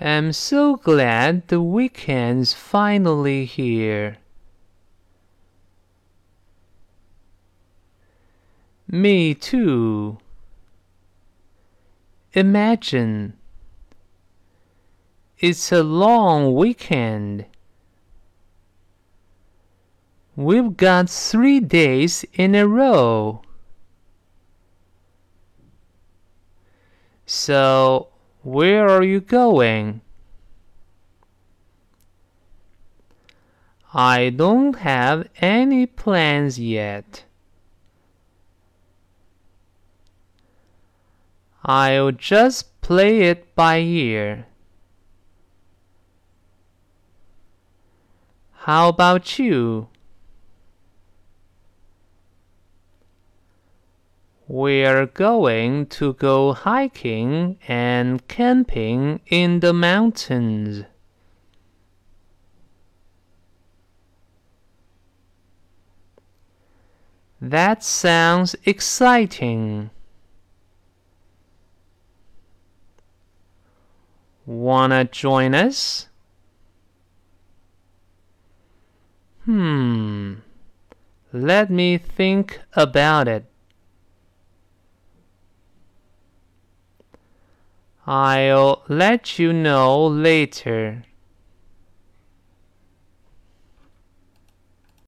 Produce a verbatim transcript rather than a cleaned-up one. I'm so glad the weekend's finally here. Me too. Imagine. It's a long weekend. We've got three days in a row. So, where are you going? I don't have any plans yet. I'll just play it by ear. How about you? We're going to go hiking and camping in the mountains. That sounds exciting. Wanna join us? Hmm, let me think about it. I'll let you know later.